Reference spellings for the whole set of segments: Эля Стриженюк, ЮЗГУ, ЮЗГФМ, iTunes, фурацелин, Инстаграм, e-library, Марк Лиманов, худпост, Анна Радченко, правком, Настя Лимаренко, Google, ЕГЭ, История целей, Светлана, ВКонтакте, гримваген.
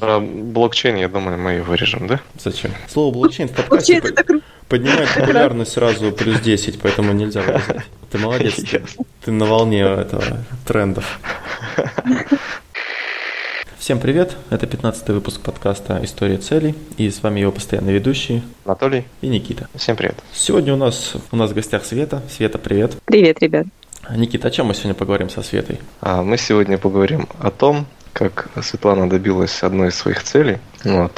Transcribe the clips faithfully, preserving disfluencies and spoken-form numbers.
Про блокчейн, я думаю, мы и вырежем, да? Зачем? Слово блокчейн в подкасте поднимает популярность сразу плюс десять, поэтому нельзя вырезать. Ты молодец, ты, ты на волне этого трендов. Всем привет, это пятнадцатый выпуск подкаста «История целей», и с вами его постоянные ведущие Анатолий и Никита. Всем привет. Сегодня у нас, у нас в гостях Света. Света, привет. Привет, ребят. Никита, о чем мы сегодня поговорим со Светой? А, мы сегодня поговорим о том, как Светлана добилась одной из своих целей, вот,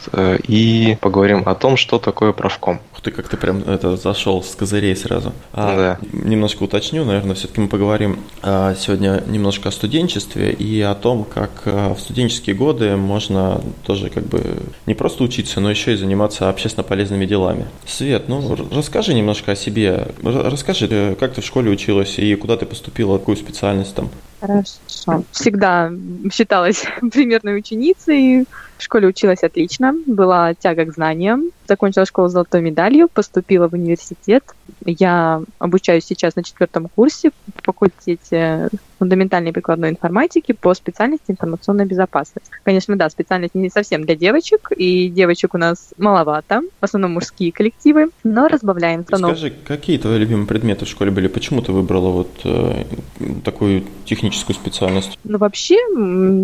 и поговорим о том, что такое правком. Ух ты, как ты прям это зашел с козырей сразу. А, да. Немножко уточню, наверное, все-таки мы поговорим а, сегодня немножко о студенчестве и о том, как а, в студенческие годы можно тоже как бы не просто учиться, но еще и заниматься общественно полезными делами. Свет, ну расскажи немножко о себе, расскажи, как ты в школе училась и куда ты поступила, какую специальность там. Хорошо. Всегда считалась примерной ученицей. В школе училась отлично, была тяга к знаниям. Закончила школу с золотой медалью, поступила в университет. Я обучаюсь сейчас на четвертом курсе в факультете фундаментальной прикладной информатики по специальности информационная безопасность. Конечно, да, специальность не совсем для девочек, и девочек у нас маловато, в основном мужские коллективы, но разбавляем. Скажи, какие твои любимые предметы в школе были? Почему ты выбрала вот э, такую техническую специальность? Ну, вообще,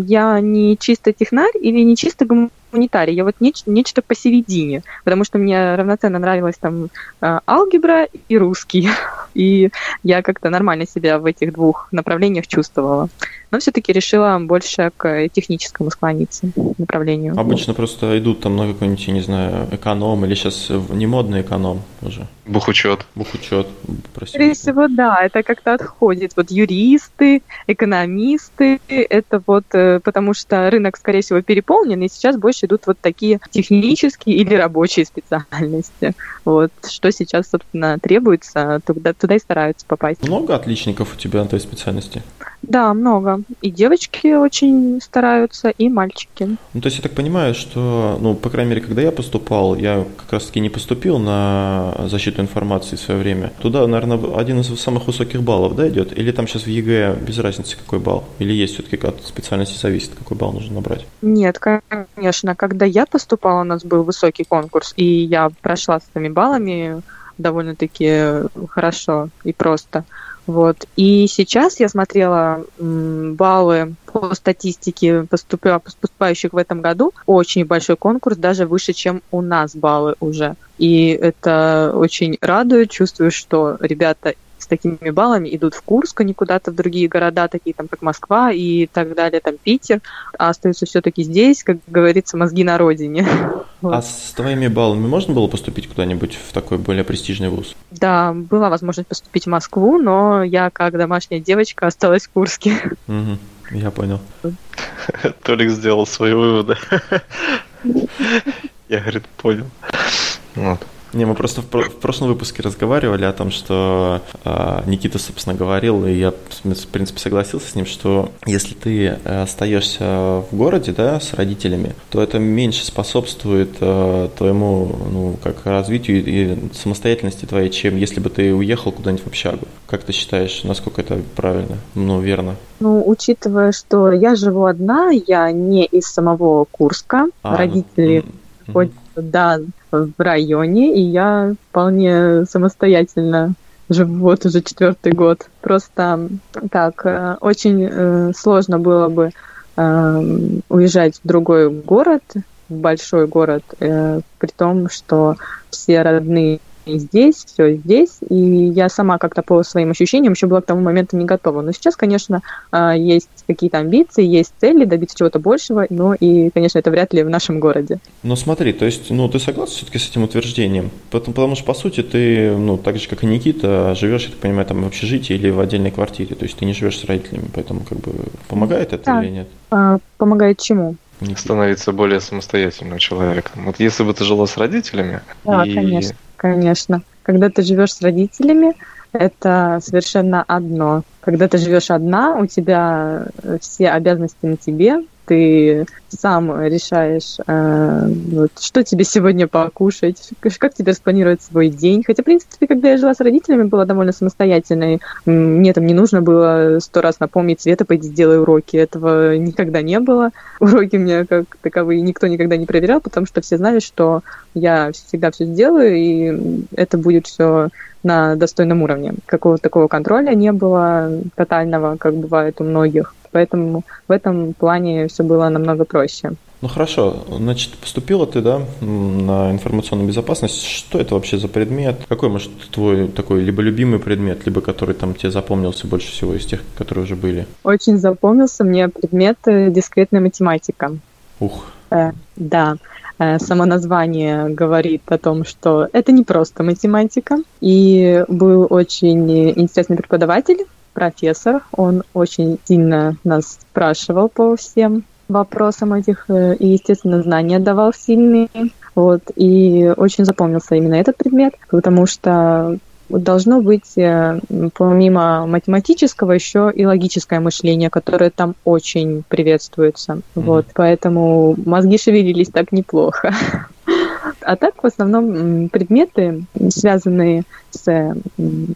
я не чисто технарь или не чисто гуманитарий. Гуманитарий, я вот неч- нечто посередине, потому что мне равноценно нравилась там алгебра и русский, и я как-то нормально себя в этих двух направлениях чувствовала, но все-таки решила больше к техническому склониться направлению. Обычно просто идут там на какой-нибудь, я не знаю, эконом, или сейчас не модный эконом уже. Бухучет. Бухучет, простите. Скорее всего, да, это как-то отходит. Вот юристы, экономисты, это вот потому что рынок, скорее всего, переполнен, и сейчас больше идут вот такие технические или рабочие специальности. Вот что сейчас, собственно, требуется, туда, туда и стараются попасть. Много отличников у тебя на той специальности? Да, много. И девочки очень стараются, и мальчики. Ну, то есть я так понимаю, что, ну, по крайней мере, когда я поступал, я как раз-таки не поступил на защиту информации в свое время. Туда, наверное, один из самых высоких баллов, да, идет? Или там сейчас в ЕГЭ без разницы, какой балл? Или есть все-таки от специальности зависит, какой балл нужно набрать? Нет, конечно. Когда я поступала, у нас был высокий конкурс, и я прошла с этими баллами довольно-таки хорошо и просто. Вот. И сейчас я смотрела м, баллы по статистике поступающих в этом году. Очень большой конкурс, даже выше, чем у нас баллы уже. И это очень радует, чувствую, что ребята с такими баллами идут в Курск, а не куда-то в другие города, такие там как Москва и так далее, там Питер, а остаются все-таки здесь, как говорится, мозги на родине. А с твоими баллами можно было поступить куда-нибудь в такой более престижный вуз? Да, была возможность поступить в Москву, но я как домашняя девочка осталась в Курске. Угу, я понял. Толик сделал свои выводы. Я, говорит, понял. Вот. Не, мы просто в, про- в прошлом выпуске разговаривали о том, что э, Никита, собственно, говорил, и я, в принципе, согласился с ним, что если ты остаешься в городе, да, с родителями, то это меньше способствует э, твоему, ну, как развитию и, и самостоятельности твоей, чем если бы ты уехал куда-нибудь в общагу. Как ты считаешь, насколько это правильно, ну, верно? Ну, учитывая, что я живу одна, я не из самого Курска, а, родители ну, хоть, угу. да, в районе, и я вполне самостоятельно живу вот уже четвертый год. Просто так, очень сложно было бы уезжать в другой город, в большой город, при том, что все родные здесь, все здесь, и я сама как-то по своим ощущениям еще была к тому моменту не готова. Но сейчас, конечно, есть какие-то амбиции, есть цели добиться чего-то большего, но и, конечно, это вряд ли в нашем городе. Ну смотри, то есть, ну ты согласен все-таки с этим утверждением? Потому, потому что, по сути, ты, ну, так же, как и Никита, живешь, я так понимаю, там в общежитии или в отдельной квартире, то есть ты не живешь с родителями, поэтому как бы помогает это да. или нет? А, помогает чему? Становиться более самостоятельным человеком. Вот если бы ты жила с родителями... Да, и... конечно. Конечно. Когда ты живешь с родителями, это совершенно одно. Когда ты живешь одна, у тебя все обязанности на тебе, ты сам решаешь, э, вот, что тебе сегодня покушать, как тебе распланировать свой день. Хотя, в принципе, когда я жила с родителями, была довольно самостоятельной. Мне там не нужно было сто раз напомнить: Света, пойди сделай уроки. Этого никогда не было. Уроки меня как таковые никто никогда не проверял, потому что все знали, что я всегда все сделаю, и это будет все на достойном уровне. Какого-то такого контроля не было тотального, как бывает у многих. Поэтому в этом плане все было намного проще. Ну хорошо, значит, поступила ты, да, на информационную безопасность. Что это вообще за предмет? Какой, может, твой такой либо любимый предмет, либо который там тебе запомнился больше всего из тех, которые уже были? Очень запомнился мне предмет дискретная математика. Ух. Э, да. Само название говорит о том, что это не просто математика. И был очень интересный преподаватель, профессор. Он очень сильно нас спрашивал по всем вопросам этих и, естественно, знания давал сильные. Вот. И очень запомнился именно этот предмет, потому что должно быть помимо математического еще и логическое мышление, которое там очень приветствуется. Mm-hmm. Вот, поэтому мозги шевелились так неплохо. А так в основном предметы, связанные с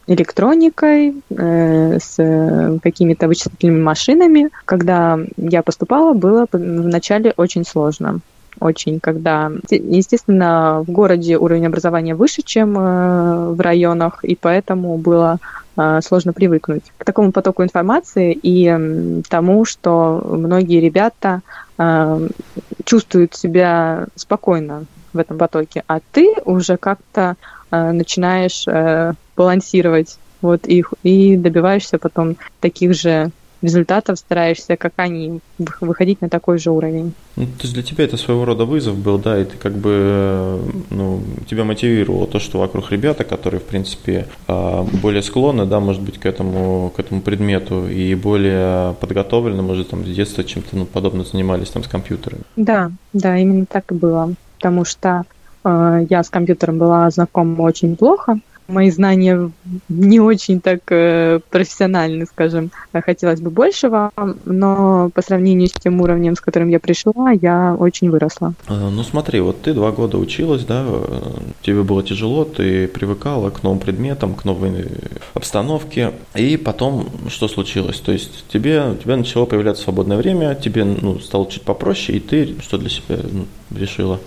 электроникой, с какими-то вычислительными машинами. Когда я поступала, было вначале очень сложно. Очень, когда, естественно, в городе уровень образования выше, чем в районах, и поэтому было сложно привыкнуть к такому потоку информации и тому, что многие ребята чувствуют себя спокойно в этом потоке, а ты уже как-то начинаешь балансировать вот их и добиваешься потом таких же результатов, стараешься, как они, выходить на такой же уровень. Ну, то есть для тебя это своего рода вызов был, да, и ты как бы, ну, тебя мотивировало то, что вокруг ребята, которые, в принципе, более склонны, да, может быть, к этому, к этому предмету и более подготовлены, может, там, с детства чем-то, ну, подобно занимались там с компьютерами. Да, да, именно так и было, потому что э, я с компьютером была знакома очень плохо. Мои знания не очень так профессиональны, скажем. Хотелось бы большего, но по сравнению с тем уровнем, с которым я пришла, я очень выросла. Ну смотри, вот ты два года училась, да, тебе было тяжело, ты привыкала к новым предметам, к новой обстановке, и потом что случилось? То есть тебе, у тебя начало появляться свободное время, тебе, ну, стало чуть попроще, и ты что для себя, ну, решила?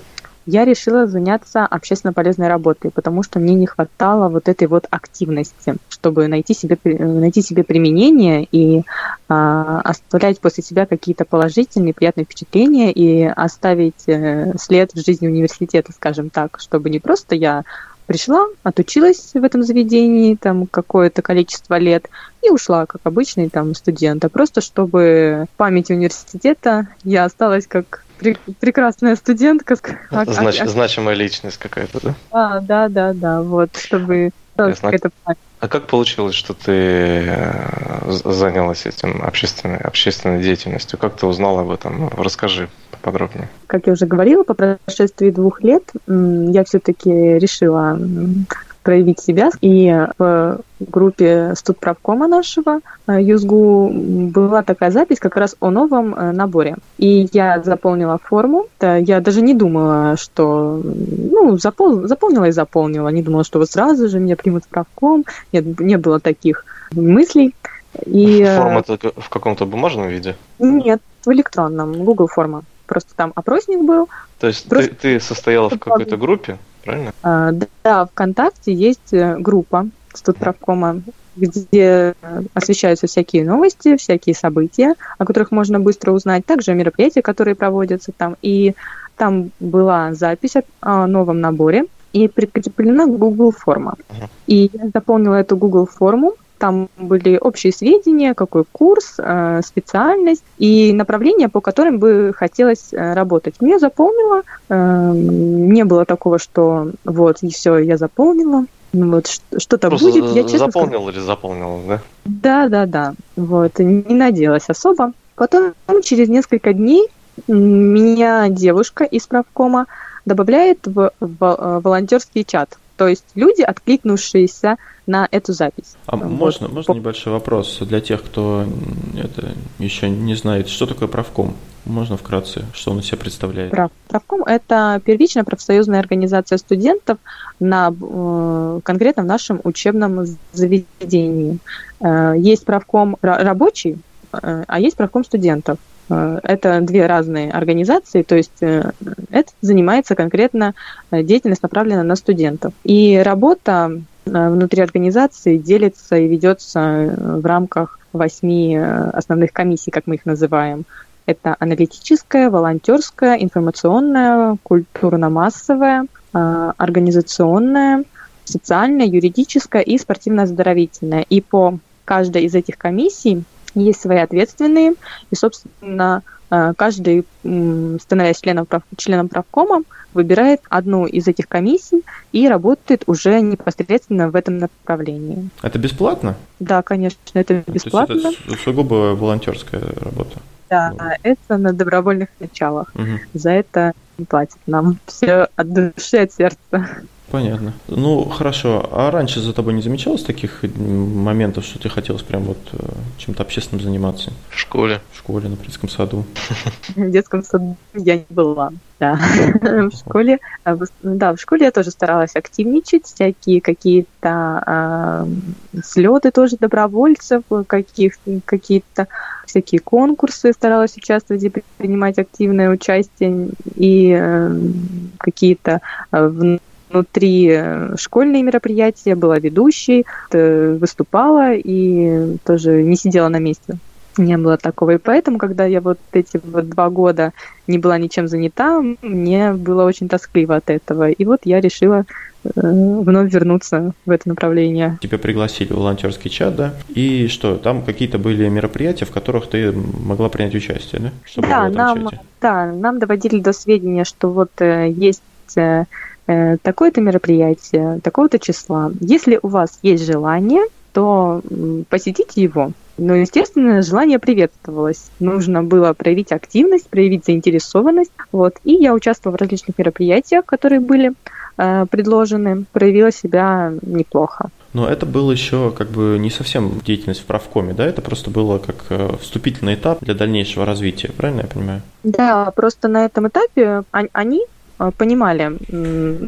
Я решила заняться общественно полезной работой, потому что мне не хватало вот этой вот активности, чтобы найти себе, найти себе применение и э, оставлять после себя какие-то положительные, приятные впечатления и оставить э, след в жизни университета, скажем так, чтобы не просто я пришла, отучилась в этом заведении там какое-то количество лет и ушла, как обычный там студент, а просто чтобы в памяти университета я осталась как прекрасная студентка. Знач, а, значимая личность какая-то, да? А, да, да, да, вот, чтобы... Это... А как получилось, что ты занялась этим общественной, общественной деятельностью? Как ты узнала об этом? Расскажи подробнее. Как я уже говорила, по прошествии двух лет я все-таки решила проявить себя. И в группе студправкома нашего ЮЗГУ была такая запись как раз о новом наборе. И я заполнила форму. Я даже не думала, что... Ну, запол... заполнила и заполнила. Не думала, что вот сразу же меня примут в правком. Нет, не было таких мыслей. И... Форма в каком-то бумажном виде? Нет, в электронном. Google форма. Просто там опросник был. То есть просто... ты, ты состояла в какой-то группе? Правильно? А, да, ВКонтакте есть группа студправкома, где освещаются всякие новости, всякие события, о которых можно быстро узнать, также мероприятия, которые проводятся там. И там была запись о новом наборе, и прикреплена Google форма. Uh-huh. И я заполнила эту Google форму. Там были общие сведения, какой курс, специальность и направления, по которым бы хотелось работать. Я заполнила, не было такого, что вот, и все, я заполнила, вот, что-то просто будет. Я честно заполнила сказать, или заполнила, да? Да, да, да, вот, не надеялась особо. Потом через несколько дней меня девушка из правкома добавляет в волонтерский чат. То есть люди, откликнувшиеся на эту запись. А вот. можно, можно небольшой вопрос для тех, кто это еще не знает, что такое правком? Можно вкратце, что он из себя представляет? Правком – это первичная профсоюзная организация студентов на, конкретно в нашем учебном заведении. Есть правком рабочий, а есть правком студентов. Это две разные организации, то есть это занимается конкретно деятельность, направленная на студентов. И работа внутри организации делится и ведется в рамках восьми основных комиссий, как мы их называем. Это аналитическая, волонтерская, информационная, культурно-массовая, организационная, социальная, юридическая и спортивно-оздоровительная. И по каждой из этих комиссий есть свои ответственные, и, собственно, каждый, становясь членом, прав... членом правкома, выбирает одну из этих комиссий и работает уже непосредственно в этом направлении. Это бесплатно? Да, конечно, это бесплатно. То есть это сугубо волонтерская работа? Да, ну. Это на добровольных началах. Угу. За это не платят нам. Все от души, от сердца. Понятно. Ну, хорошо. А раньше за тобой не замечалось таких моментов, что тебе хотелось прям вот чем-то общественным заниматься? В школе. В школе, на детском саду. В детском саду я не была, да. В школе, да, в школе я тоже старалась активничать, всякие какие-то слеты тоже добровольцев, какие-то всякие конкурсы старалась участвовать и принимать активное участие, и какие-то внутри школьные мероприятия, была ведущей, выступала и тоже не сидела на месте. Не было такого. И поэтому, когда я вот эти вот два года не была ничем занята, мне было очень тоскливо от этого. И вот я решила вновь вернуться в это направление. Тебя пригласили в волонтерский чат, да? И что, там какие-то были мероприятия, в которых ты могла принять участие, да? Что да, нам, да, нам доводили до сведения, что вот есть такое-то мероприятие, такого-то числа. Если у вас есть желание, то посетите его. Но, естественно, желание приветствовалось. Нужно было проявить активность, проявить заинтересованность. Вот. И я участвовала в различных мероприятиях, которые были э, предложены. Проявила себя неплохо. Но это было еще как бы не совсем деятельность в правкоме, да? Это просто было как вступительный этап для дальнейшего развития, правильно я понимаю? Да, просто на этом этапе они... понимали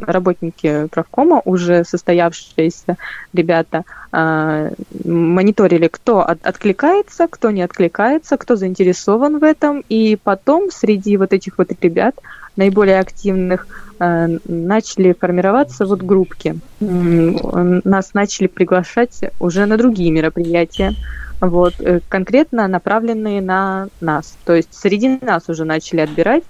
работники правкома, уже состоявшиеся ребята, мониторили, кто откликается, кто не откликается, кто заинтересован в этом. И потом среди вот этих вот ребят, наиболее активных, начали формироваться вот группки. Нас начали приглашать уже на другие мероприятия. Вот, конкретно направленные на нас. То есть среди нас уже начали отбирать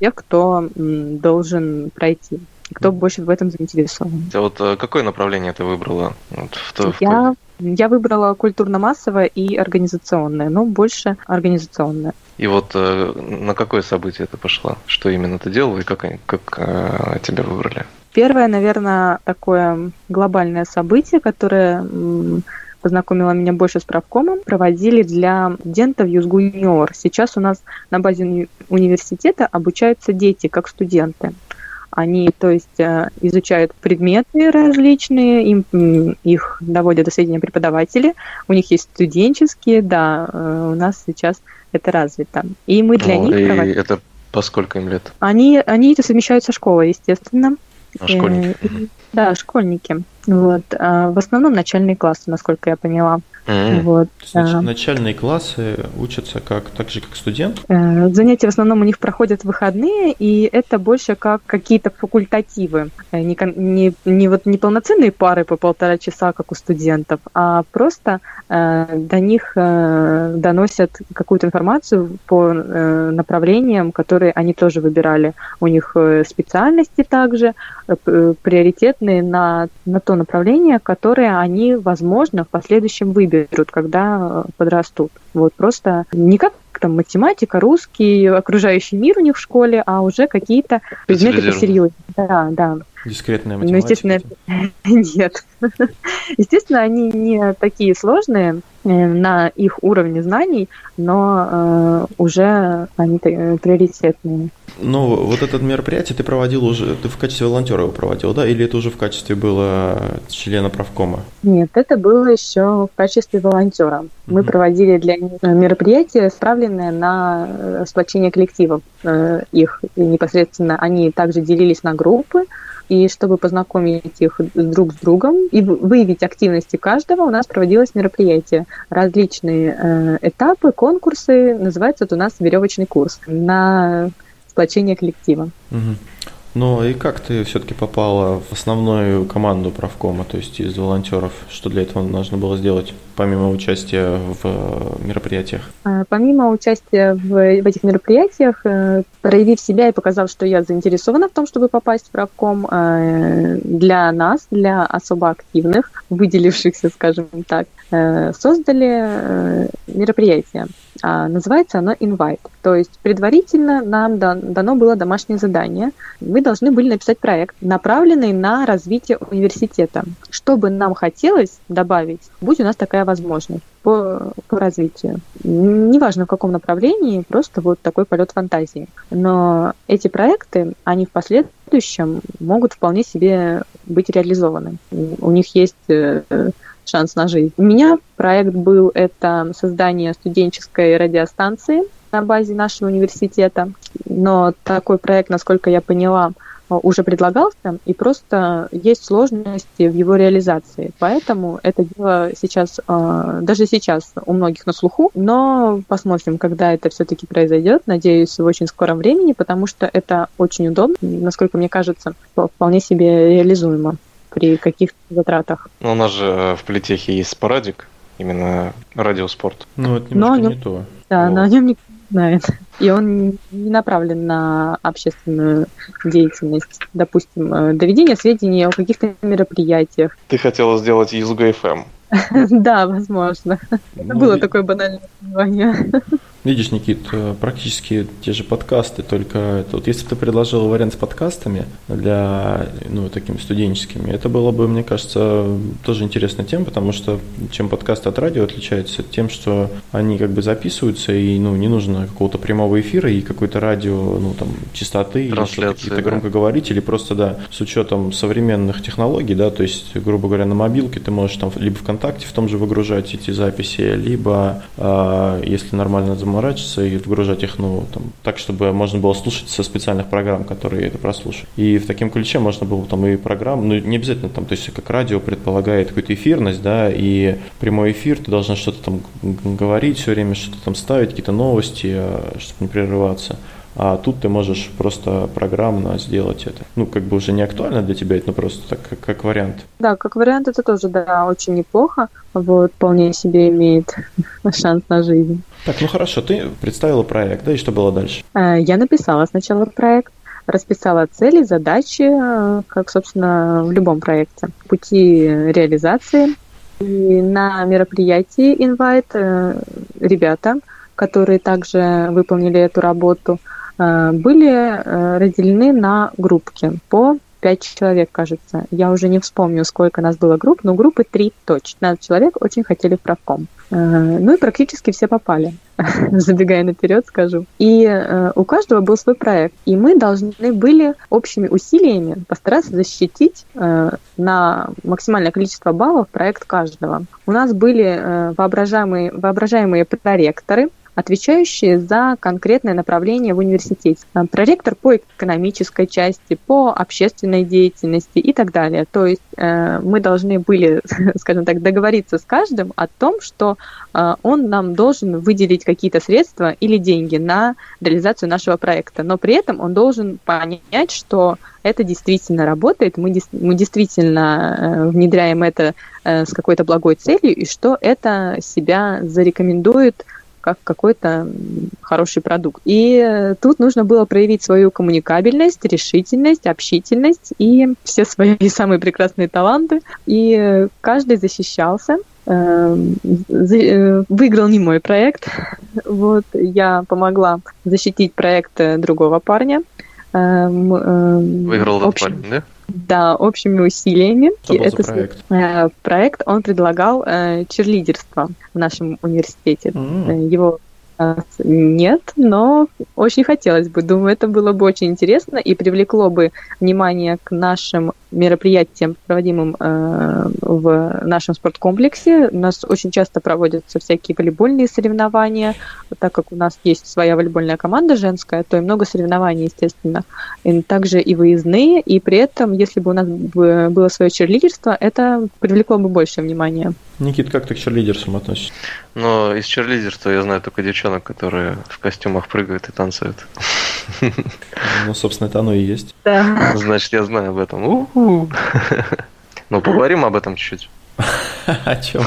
тех, кто должен пройти, кто больше в этом заинтересован. А вот какое направление ты выбрала? Вот в то, в я, я выбрала культурно-массовое и организационное, но больше организационное. И вот на какое событие ты пошла? Что именно ты делала и как, как тебя выбрали? Первое, наверное, такое глобальное событие, которое... познакомила меня больше с правкомом, проводили для студентов ЮЗГУ юниор. Сейчас у нас на базе уни- университета обучаются дети, как студенты. Они, то есть, изучают предметы различные, им, их доводят до сведения преподаватели, у них есть студенческие, да, у нас сейчас это развито. И мы для ну, них проводим... это по сколько им лет? Они, они это совмещают со школой, естественно. А, школьники. Да, школьники. Вот. В основном начальные классы, насколько я поняла. Mm-hmm. Вот. Значит, начальные классы учатся как, так же, как студент? Занятия в основном у них проходят в выходные, и это больше как какие-то факультативы. Не, не, не, вот, не полноценные пары по полтора часа, как у студентов, а просто э, до них э, доносят какую-то информацию по э, направлениям, которые они тоже выбирали. У них специальности также, э, приоритетные на, на то направление, которое они, возможно, в последующем выберут. берут, когда подрастут. Вот просто не как там математика, русский, окружающий мир у них в школе, а уже какие-то предметы посерьезнее. Да, да. Дискретная математика? Ну, естественно, нет. Естественно, они не такие сложные, на их уровне знаний, но э, уже они приоритетные. Ну, вот это мероприятие ты проводил уже, ты в качестве волонтера его проводил, да? Или это уже в качестве было члена правкома? Нет, это было еще в качестве волонтера. Мы mm-hmm. проводили для них мероприятие, направленное на сплочение коллективов э, их. И непосредственно они также делились на группы, и чтобы познакомить их друг с другом и выявить активности каждого, у нас проводилось мероприятие. Различные э, этапы, конкурсы, называется вот у нас веревочный курс на сплочение коллектива. Угу. Ну и как ты все-таки попала в основную команду правкома, то есть из волонтеров? Что для этого нужно было сделать, помимо участия в мероприятиях? Помимо участия в, в этих мероприятиях, проявив себя и показав, что я заинтересована в том, чтобы попасть в правком, для нас, для особо активных, выделившихся, скажем так, создали мероприятие. Называется оно «Invite». То есть предварительно нам дано было домашнее задание. Мы должны были написать проект, направленный на развитие университета. Что бы нам хотелось добавить, будь у нас такая возможность по, по развитию. Неважно, в каком направлении, просто вот такой полет фантазии. Но эти проекты, они в последующем могут вполне себе быть реализованы. У них есть шанс на жизнь. У меня проект был — это создание студенческой радиостанции на базе нашего университета, но такой проект, насколько я поняла, уже предлагался, и просто есть сложности в его реализации. Поэтому это дело сейчас, даже сейчас у многих на слуху, но посмотрим, когда это все-таки произойдет. Надеюсь, в очень скором времени, потому что это очень удобно, насколько мне кажется, вполне себе реализуемо при каких-то затратах. Но у нас же в политехе есть спорадик, именно радиоспорт. Ну, это немножко нем... не то. Да, вот. Но о нем никто не знает. И он не направлен на общественную деятельность. Допустим, доведение сведений о каких-то мероприятиях. Ты хотела сделать ЮЗГФМ. Да, возможно. Было такое банальное название. Видишь, Никит, практически те же подкасты, только вот если бы ты предложил вариант с подкастами для, ну, такими студенческими, это было бы, мне кажется, тоже интересно тем, потому что чем подкасты от радио отличаются, тем, что они как бы записываются, и, ну, не нужно какого-то прямого эфира и какой-то радио, ну, там, частоты, какие-то громкоговорители, просто, да, с учетом современных технологий, да, то есть, грубо говоря, на мобилке ты можешь там либо ВКонтакте в том же выгружать эти записи, либо, э, если нормально замолчать, и выгружать их, ну, там, так, чтобы можно было слушать со специальных программ, которые это прослушают. И в таком ключе можно было там и программ, ну, не обязательно там, то есть как радио предполагает какую-то эфирность, да, и прямой эфир, ты должна что-то там говорить все время, что-то там ставить, какие-то новости, чтобы не прерываться. А тут ты можешь просто программно сделать это. Ну, как бы уже не актуально для тебя это, но просто так, как, как вариант. Да, как вариант это тоже, да, очень неплохо. Вот, вполне себе имеет шанс на жизнь. Так, ну хорошо, ты представила проект, да, и что было дальше? Я написала сначала проект, расписала цели, задачи, как, собственно, в любом проекте, пути реализации. И на мероприятии Invite ребята, которые также выполнили эту работу, были разделены на группки по пять человек, кажется. Я уже не вспомню, сколько нас было групп, но группы три точно. пятнадцать человек очень хотели в правком. Ну и практически все попали, забегая наперед, скажу. И у каждого был свой проект. И мы должны были общими усилиями постараться защитить на максимальное количество баллов проект каждого. У нас были воображаемые, воображаемые проректоры, отвечающие за конкретное направление в университете. Проректор по экономической части, по общественной деятельности и так далее. То есть э, мы должны были, скажем так, договориться с каждым о том, что э, он нам должен выделить какие-то средства или деньги на реализацию нашего проекта. Но при этом он должен понять, что это действительно работает, мы, мы действительно э, внедряем это э, с какой-то благой целью, и что это себя зарекомендует как какой-то хороший продукт. И тут нужно было проявить свою коммуникабельность, решительность, общительность и все свои самые прекрасные таланты. И каждый защищался. Выиграл не мой проект. Вот, я помогла защитить проект другого парня. Выиграл этот парень, да? Да, общими усилиями. Что был это за проект? Э, проект он предлагал э, черлидерство в нашем университете. Mm-hmm. Его нет, но очень хотелось бы. Думаю, это было бы очень интересно и привлекло бы внимание к нашим мероприятиям, проводимым э, в нашем спорткомплексе. У нас очень часто проводятся всякие волейбольные соревнования. Так как у нас есть своя волейбольная команда женская, то и много соревнований, естественно. И также и выездные. И при этом, если бы у нас было свое черлидерство, это привлекло бы больше внимания. Никит, как ты к черлидерствам относишься? Ну, из черлидерства я знаю только девчонок, которые в костюмах прыгают и танцуют. Ну, собственно, это оно и есть. Да. Значит, я знаю об этом. У-у-у. Ну, поговорим об этом чуть-чуть. О чем?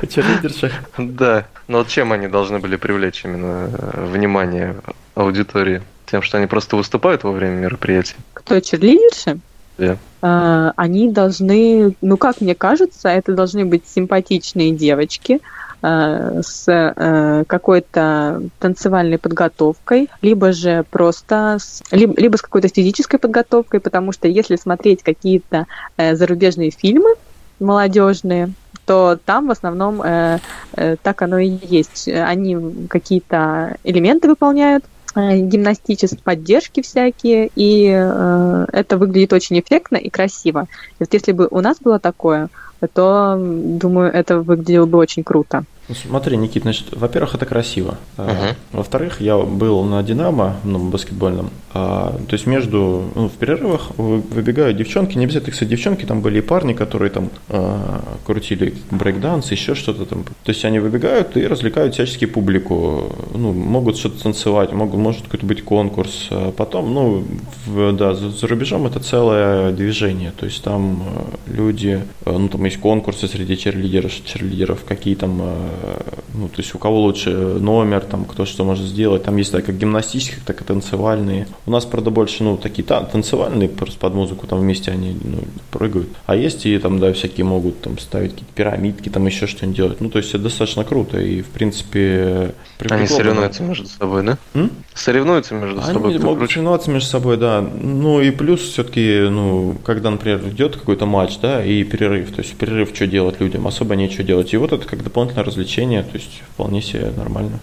О черлидершах? Да. Но вот чем они должны были привлечь именно внимание аудитории? Тем, что они просто выступают во время мероприятий? Кто, черлидерши? Yeah. Uh, они должны, ну, как мне кажется, это должны быть симпатичные девочки uh, с uh, какой-то танцевальной подготовкой, либо же просто, с, либо, либо с какой-то физической подготовкой, потому что если смотреть какие-то uh, зарубежные фильмы молодежные, то там в основном uh, uh, так оно и есть. Они какие-то элементы выполняют, гимнастические поддержки всякие, и э, это выглядит очень эффектно и красиво. И вот если бы у нас было такое, то, думаю, это выглядело бы очень круто. Смотри, Никит, значит, во-первых, это красиво. Uh-huh. Во-вторых, я был на «Динамо», ну, баскетбольном, а, то есть между, ну, в перерывах выбегают девчонки, не обязательно, кстати, девчонки, там были и парни, которые там а, крутили брейк-данс, еще что-то там. То есть они выбегают и развлекают всячески публику, ну, могут что-то танцевать, могут, может какой-то быть конкурс. А потом, ну, в, да, за, за рубежом это целое движение, то есть там люди, ну, там есть конкурсы среди черлидеров, черлидеров какие там... Ну, то есть у кого лучше номер, там, кто что может сделать. Там есть так как гимнастические, так и танцевальные. У нас, правда, больше, ну, такие тан- танцевальные, просто под музыку, там вместе они, ну, прыгают. А есть и там, да, всякие могут там ставить какие-то пирамидки, там еще что-нибудь делать. Ну, то есть это достаточно круто и, в принципе... Они соревнуются между собой, да? М? Соревнуются между они собой. Они могут круче. Соревноваться между собой, да. Ну, и плюс все-таки, ну, когда, например, идет какой-то матч, да, и перерыв. То есть перерыв, что делать людям? Особо нечего делать. И вот это как дополнительное развлечение, то есть вполне себе нормально.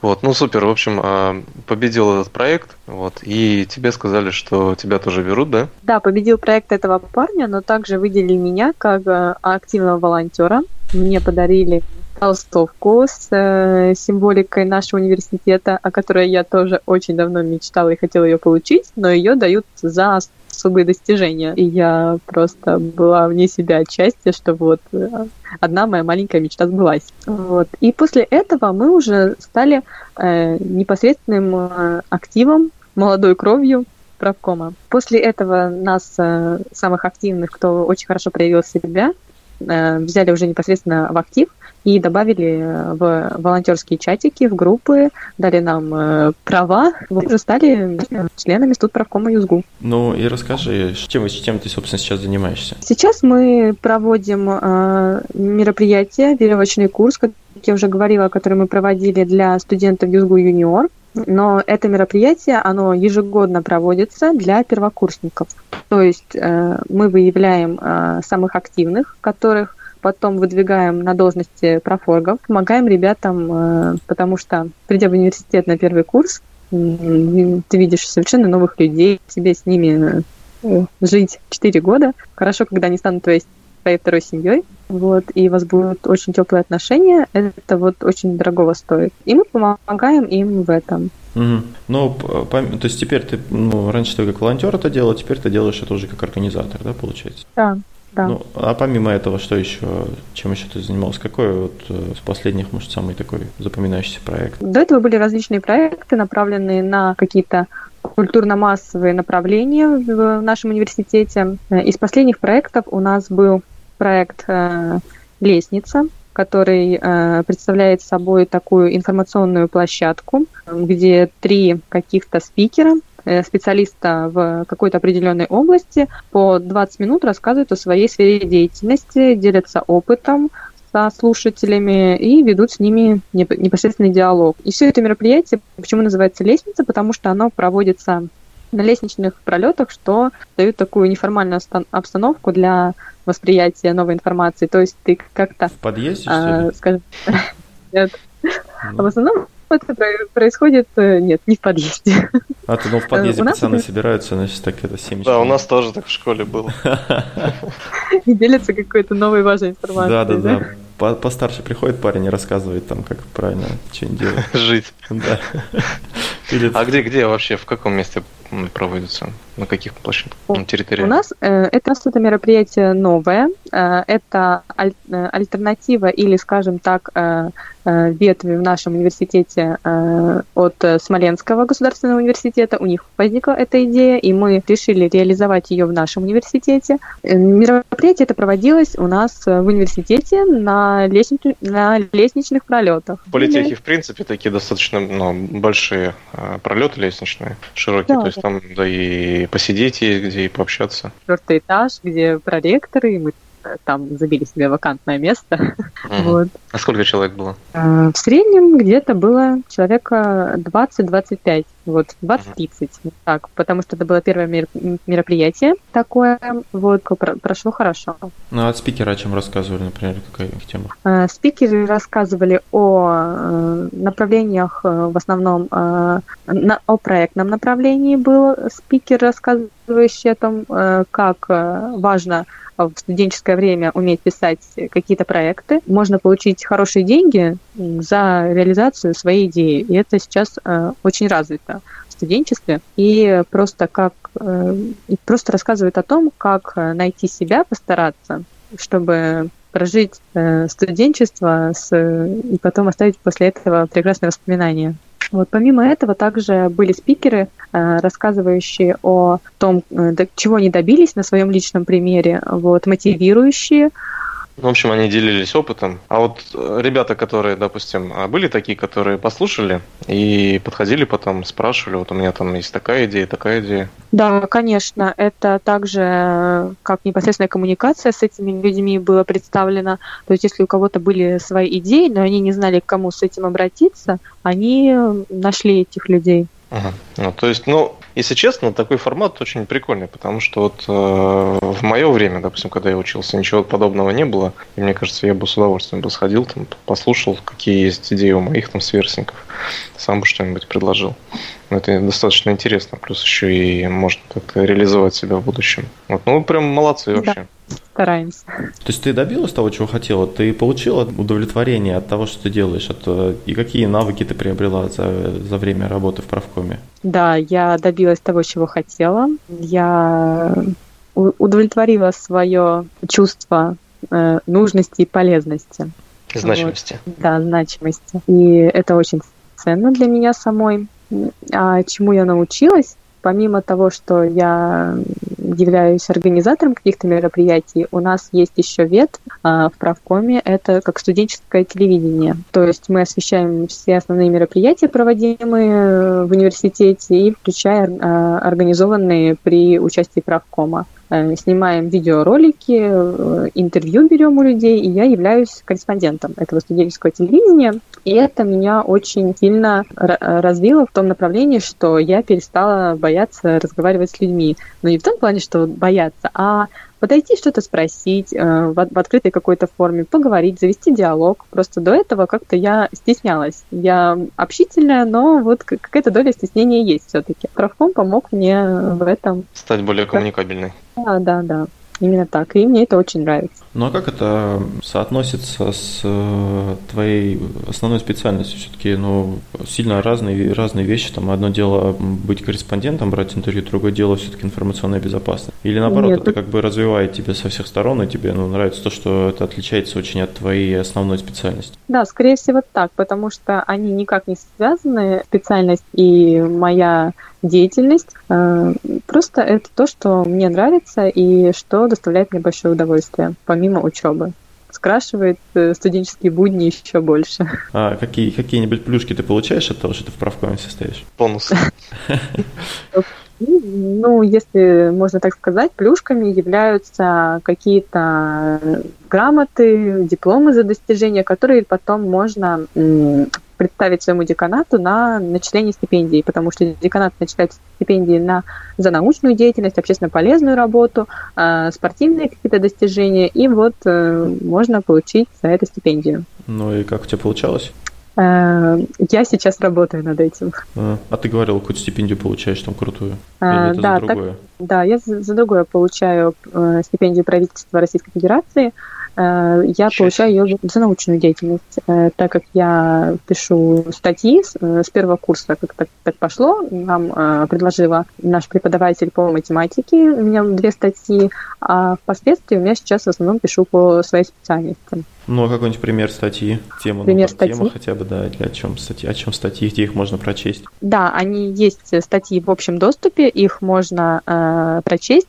Вот, ну, супер. В общем, победил этот проект, вот, и тебе сказали, что тебя тоже берут, да? Да, победил проект этого парня, но также выделили меня как активного волонтера. Мне подарили толстовку с э, символикой нашего университета, о которой я тоже очень давно мечтала и хотела ее получить, но ее дают за особые достижения. И я просто была вне себя от счастья, что вот одна моя маленькая мечта сбылась. Вот. И после этого мы уже стали э, непосредственным э, активом, молодой кровью правкома. После этого нас, э, самых активных, кто очень хорошо проявил себя, э, взяли уже непосредственно в актив, и добавили в волонтерские чатики, в группы, дали нам э, права, мы уже стали членами студправкома ЮЗГУ. Ну и расскажи, чем, чем ты, собственно, сейчас занимаешься? Сейчас мы проводим э, мероприятие, веревочный курс, как я уже говорила, который мы проводили для студентов ЮЗГУ юниор. Но это мероприятие, оно ежегодно проводится для первокурсников. То есть э, мы выявляем э, самых активных, которых потом выдвигаем на должности профоргов, помогаем ребятам, потому что, придя в университет на первый курс, ты видишь совершенно новых людей, тебе с ними жить четыре года. Хорошо, когда они станут твоей, твоей второй семьей, вот, и у вас будут очень теплые отношения, это вот очень дорогого стоит. И мы помогаем им в этом. Угу. Ну, то есть теперь ты, ну, раньше ты как волонтер это делал, теперь ты делаешь это уже как организатор, да, получается? Да. Да. Ну, а помимо этого, что еще, чем еще ты занималась? Какой вот из последних, может, самый такой запоминающийся проект? До этого были различные проекты, направленные на какие-то культурно-массовые направления в нашем университете. Из последних проектов у нас был проект «Лестница», который э, представляет собой такую информационную площадку, где три каких-то спикера, э, специалиста в какой-то определенной области, по двадцать минут рассказывают о своей сфере деятельности, делятся опытом со слушателями и ведут с ними непосредственный диалог. И все это мероприятие, почему называется «Лестница», потому что оно проводится на лестничных пролетах, что дают такую неформальную обстановку для восприятия новой информации. То есть ты как-то... В подъезде, а, скажем... Нет. В основном это происходит... Нет, не в подъезде. А то, ну, в подъезде пацаны собираются, значит, так это семечки. Да, у нас тоже так в школе было. И делятся какой-то новой важной информацией. Да-да-да. Постарше приходит парень и рассказывает там, как правильно что-нибудь делать. Жить. Да. А где-где вообще, в каком месте проводится? На каких площадках? На территории? У нас э, это, это мероприятие новое. Э, это аль- альтернатива или, скажем так, э, ветви в нашем университете э, от Смоленского государственного университета. У них возникла эта идея, и мы решили реализовать ее в нашем университете. Э, мероприятие это проводилось у нас в университете на, лестни- на лестничных пролетах. В политехе, в принципе, такие достаточно ну, большие пролеты лестничные, широкие, да, то есть да. Там да и посидеть есть, где и пообщаться. Четвертый этаж, где проректоры, и мы там забили себе вакантное место. Mm-hmm. Вот. А сколько человек было? В среднем где-то было человека двадцать-двадцать пять, вот, двадцать-тридцать. Mm-hmm. Так, потому что это было первое мероприятие такое, вот, прошло хорошо. Ну, а спикеры о чем рассказывали, например, какая их тема? Спикеры рассказывали о направлениях, в основном, о проектном направлении был спикер, рассказывающий о том, как важно в студенческое время уметь писать какие-то проекты, можно получить хорошие деньги за реализацию своей идеи. И это сейчас э, очень развито в студенчестве. И просто, как, э, просто рассказывают о том, как найти себя, постараться, чтобы прожить э, студенчество с, и потом оставить после этого прекрасные воспоминания. Вот, помимо этого также были спикеры, рассказывающие о том, чего они добились на своем личном примере, вот, мотивирующие. В общем, они делились опытом. А вот ребята, которые, допустим, были такие, которые послушали и подходили потом, спрашивали, вот у меня там есть такая идея, такая идея. Да, конечно, это также как непосредственная коммуникация с этими людьми была представлена. То есть если у кого-то были свои идеи, но они не знали, к кому с этим обратиться, они нашли этих людей. Ага. Ну, то есть, ну, если честно, такой формат очень прикольный, потому что вот э, в мое время, допустим, когда я учился, ничего подобного не было, и мне кажется, я бы с удовольствием бы сходил, там, послушал, какие есть идеи у моих там сверстников, сам бы что-нибудь предложил. Но это достаточно интересно, плюс еще и можно как-то реализовать себя в будущем. Вот, ну, прям молодцы вообще. Да. Стараемся. То есть ты добилась того, чего хотела? Ты получила удовлетворение от того, что ты делаешь? От... И какие навыки ты приобрела за, за время работы в правкоме? Да, я добилась того, чего хотела. Я удовлетворила свое чувство э, нужности и полезности. Значимости. Вот. Да, значимости. И это очень ценно для меня самой. А чему я научилась? Помимо того, что я являюсь организатором каких-то мероприятий, у нас есть еще ветвь а, в правкоме, это как студенческое телевидение. То есть мы освещаем все основные мероприятия, проводимые в университете, и включая а, организованные при участии правкома. Снимаем видеоролики, интервью берем у людей, и я являюсь корреспондентом этого студенческого телевидения. И это меня очень сильно развило в том направлении, что я перестала бояться разговаривать с людьми. Но не в том плане, что бояться, а подойти, что-то спросить, в открытой какой-то форме, поговорить, завести диалог. Просто до этого как-то я стеснялась. Я общительная, но вот какая-то доля стеснения есть все-таки. Правком помог мне в этом. Стать более коммуникабельной. Да, да, да. Именно так. И мне это очень нравится. Ну а как это соотносится с твоей основной специальностью? Все-таки ну, сильно разные, разные вещи. Там одно дело быть корреспондентом, брать интервью, другое дело все-таки информационная безопасность. Или наоборот, Нет. это как бы развивает тебя со всех сторон, и тебе ну, нравится то, что это отличается очень от твоей основной специальности? Да, скорее всего так, потому что они никак не связаны, специальность и моя деятельность. Просто это то, что мне нравится и что доставляет мне большое удовольствие, помимо учебы. Скрашивает студенческие будни еще больше. А какие, какие-нибудь плюшки ты получаешь от того, что ты в правкоме состоишь? Бонусы. Ну, если можно так сказать, плюшками являются какие-то грамоты, дипломы за достижения, которые потом можно представить своему деканату на начисление стипендий, потому что деканат начисляет стипендии на, за научную деятельность, общественно полезную работу, спортивные какие-то достижения, и вот можно получить за это стипендию. Ну и как у тебя получалось? Я сейчас работаю над этим. А, а ты говорила, какую-то стипендию получаешь там крутую? А, Или это да, за другое? Так, да, я за, за другое получаю э, стипендию правительства Российской Федерации. Э, я Чаще. получаю ее за научную деятельность, э, так как я пишу статьи с, э, с первого курса, как так, так пошло. Нам э, предложила наш преподаватель по математике, у меня две статьи, а впоследствии у меня сейчас в основном пишу по своей специальности. Ну, а какой-нибудь пример статьи, тема, пример ну, статьи. тема хотя бы, да, или о чем статьи, о чем статьи, где их можно прочесть? Да, они есть статьи в общем доступе, их можно э, прочесть,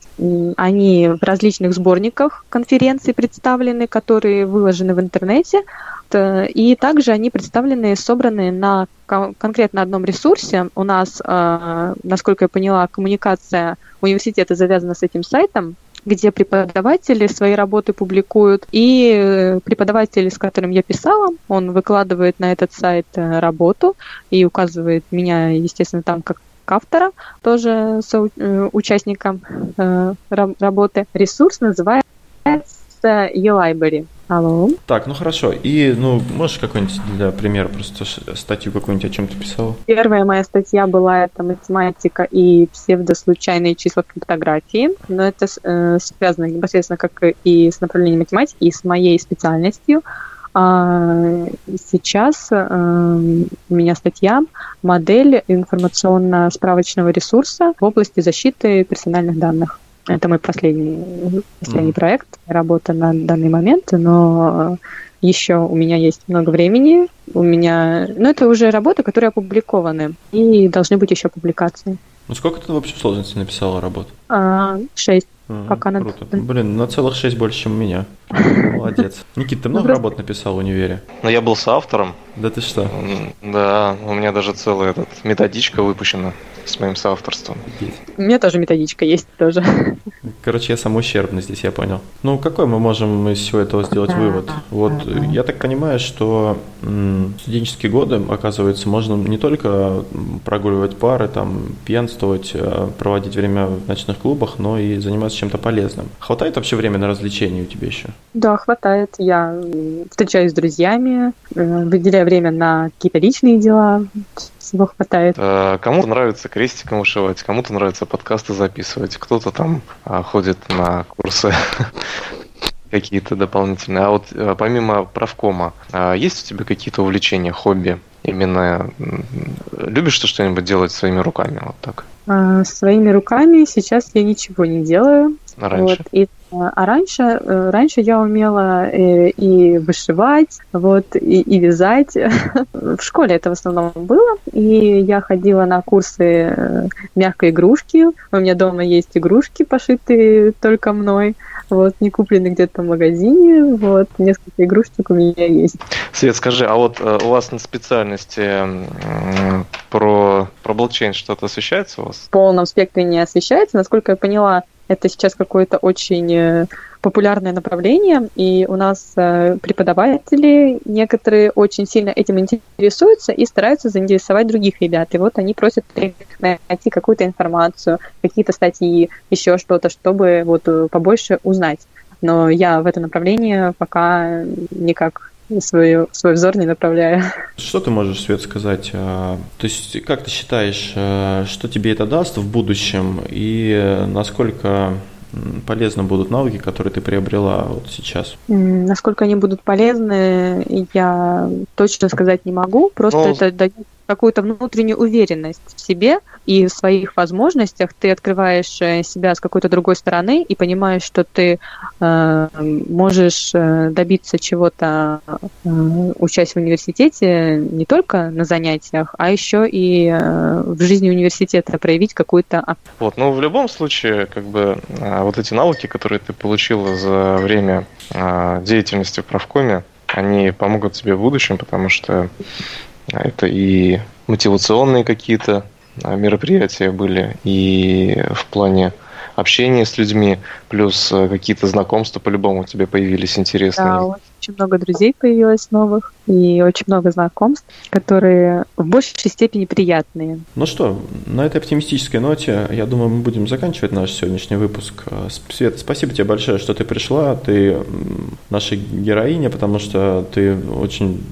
они в различных сборниках конференций представлены, которые выложены в интернете, и также они представлены, собраны на конкретно одном ресурсе. У нас, э, насколько я поняла, коммуникация университета завязана с этим сайтом, где преподаватели свои работы публикуют. И преподаватель, с которым я писала, он выкладывает на этот сайт работу и указывает меня, естественно, там как автора, тоже соучастником работы. Ресурс называется e-library. Алло. Так, ну хорошо. И, ну, можешь какой-нибудь, для примера, просто статью какую-нибудь, о чем ты писала? Первая моя статья была, это математика и псевдослучайные числа в криптографии. Но это э, связано непосредственно как и с направлением математики, и с моей специальностью. А сейчас э, у меня статья «Модель информационно-справочного ресурса в области защиты персональных данных». Это мой последний, последний mm. проект, работа на данный момент, но еще у меня есть много времени, у меня, ну, это уже работы, которые опубликованы, и должны быть еще публикации. Ну, сколько ты в общей сложности написала работ? А, шесть. А, пока круто. Надо... Блин, на целых шесть больше, чем у меня. Молодец. Никит, ты много работ написал в универе? Ну, я был соавтором. Да ты что? Да, у меня даже целая этот, методичка выпущена с моим соавторством. У меня тоже методичка есть тоже. Короче, я сам ущербный здесь, я понял. Ну, какой мы можем из всего этого сделать вывод? Вот, я так понимаю, что м- студенческие годы, оказывается, можно не только прогуливать пары, там, пьянствовать, проводить время в ночных клубах, но и заниматься чем-то полезным. Хватает вообще времени на развлечения у тебя еще? Да, хватает. Я встречаюсь с друзьями, выделяю время на какие-то личные дела. Всего хватает. Кому-то нравится крестиком вышивать, кому-то нравится подкасты записывать, кто-то там ходит на курсы какие-то дополнительные. А вот помимо правкома, есть у тебя какие-то увлечения, хобби? Именно любишь ты что-нибудь делать своими руками? Вот так? А, своими руками сейчас я ничего не делаю. А раньше? Вот, и, а раньше, раньше я умела и, и вышивать, вот, и, и вязать. В школе это в основном было. И я ходила на курсы мягкой игрушки. У меня дома есть игрушки, пошитые только мной. Вот, не куплены где-то в магазине. Вот, несколько игрушек у меня есть. Свет, скажи, а вот у вас на специальности про, про блокчейн что-то освещается у вас? В полном спектре не освещается. Насколько я поняла, это сейчас какое-то очень популярное направление, и у нас преподаватели некоторые очень сильно этим интересуются и стараются заинтересовать других ребят. И вот они просят найти какую-то информацию, какие-то статьи, еще что-то, чтобы вот побольше узнать. Но я в это направление пока никак свой, свой взор не направляю. Что ты можешь, Свет, сказать? То есть, как ты считаешь, что тебе это даст в будущем и насколько полезны будут навыки, которые ты приобрела вот сейчас? Насколько они будут полезны, я точно сказать не могу. Просто Но... это дает какую-то внутреннюю уверенность в себе и в своих возможностях. Ты открываешь себя с какой-то другой стороны и понимаешь, что ты э, можешь добиться чего-то, э, учась в университете, не только на занятиях, а еще и э, в жизни университета проявить какую-то активность. Вот, ну, в любом случае, как бы, вот эти навыки, которые ты получила за время э, деятельности в правкоме, они помогут тебе в будущем, потому что это и мотивационные какие-то мероприятия были, и в плане общения с людьми, плюс какие-то знакомства по-любому у тебя появились интересные. Да, очень много друзей появилось новых. и очень много знакомств, которые в большей степени приятные. Ну что, на этой оптимистической ноте, я думаю, мы будем заканчивать наш сегодняшний выпуск. Свет, спасибо тебе большое, что ты пришла, ты наша героиня, потому что ты очень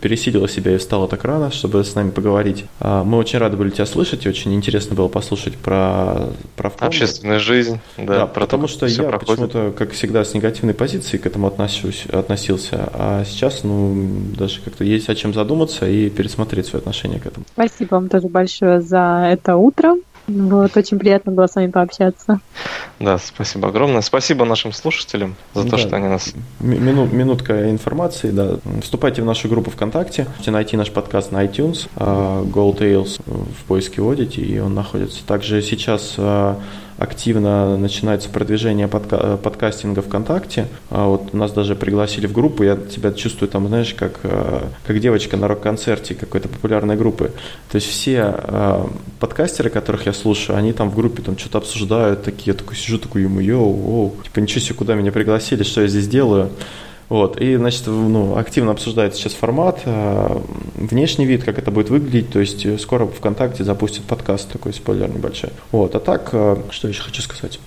пересилила себя и встала так рано, чтобы с нами поговорить. Мы очень рады были тебя слышать, и очень интересно было послушать про правком. Общественную жизнь, да, да, про потому то, что я проходит. Почему-то, как всегда, с негативной позиции к этому отношусь, относился, а сейчас, ну, даже как-то есть о чем задуматься и пересмотреть свое отношение к этому. Спасибо вам тоже большое за это утро. Вот, очень приятно было с вами пообщаться. Да, спасибо огромное. Спасибо нашим слушателям за то, да. что они нас... Мину, минутка информации, да. Вступайте в нашу группу ВКонтакте, можете найти наш подкаст на iTunes, Gold Tales в поиске вводите, и он находится. Также сейчас активно начинается продвижение подка- подкастинга ВКонтакте. Вот нас даже пригласили в группу. Я тебя чувствую там, знаешь, как, как девочка на рок-концерте какой-то популярной группы. То есть все подкастеры, которых я слушаю, они там в группе там что-то обсуждают, такие, я такой сижу, такой, ему-йоу, типа, ничего себе, куда меня пригласили, что я здесь делаю. Вот, и, значит, ну, активно обсуждается сейчас формат, внешний вид, как это будет выглядеть, то есть скоро ВКонтакте запустят подкаст, такой спойлер небольшой. Вот, а так, что еще хочу сказать.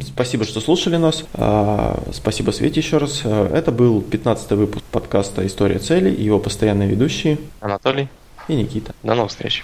Спасибо, что слушали нас, спасибо Свете еще раз. Это был пятнадцатый выпуск подкаста «История целей», его постоянные ведущие Анатолий и Никита. До новых встреч.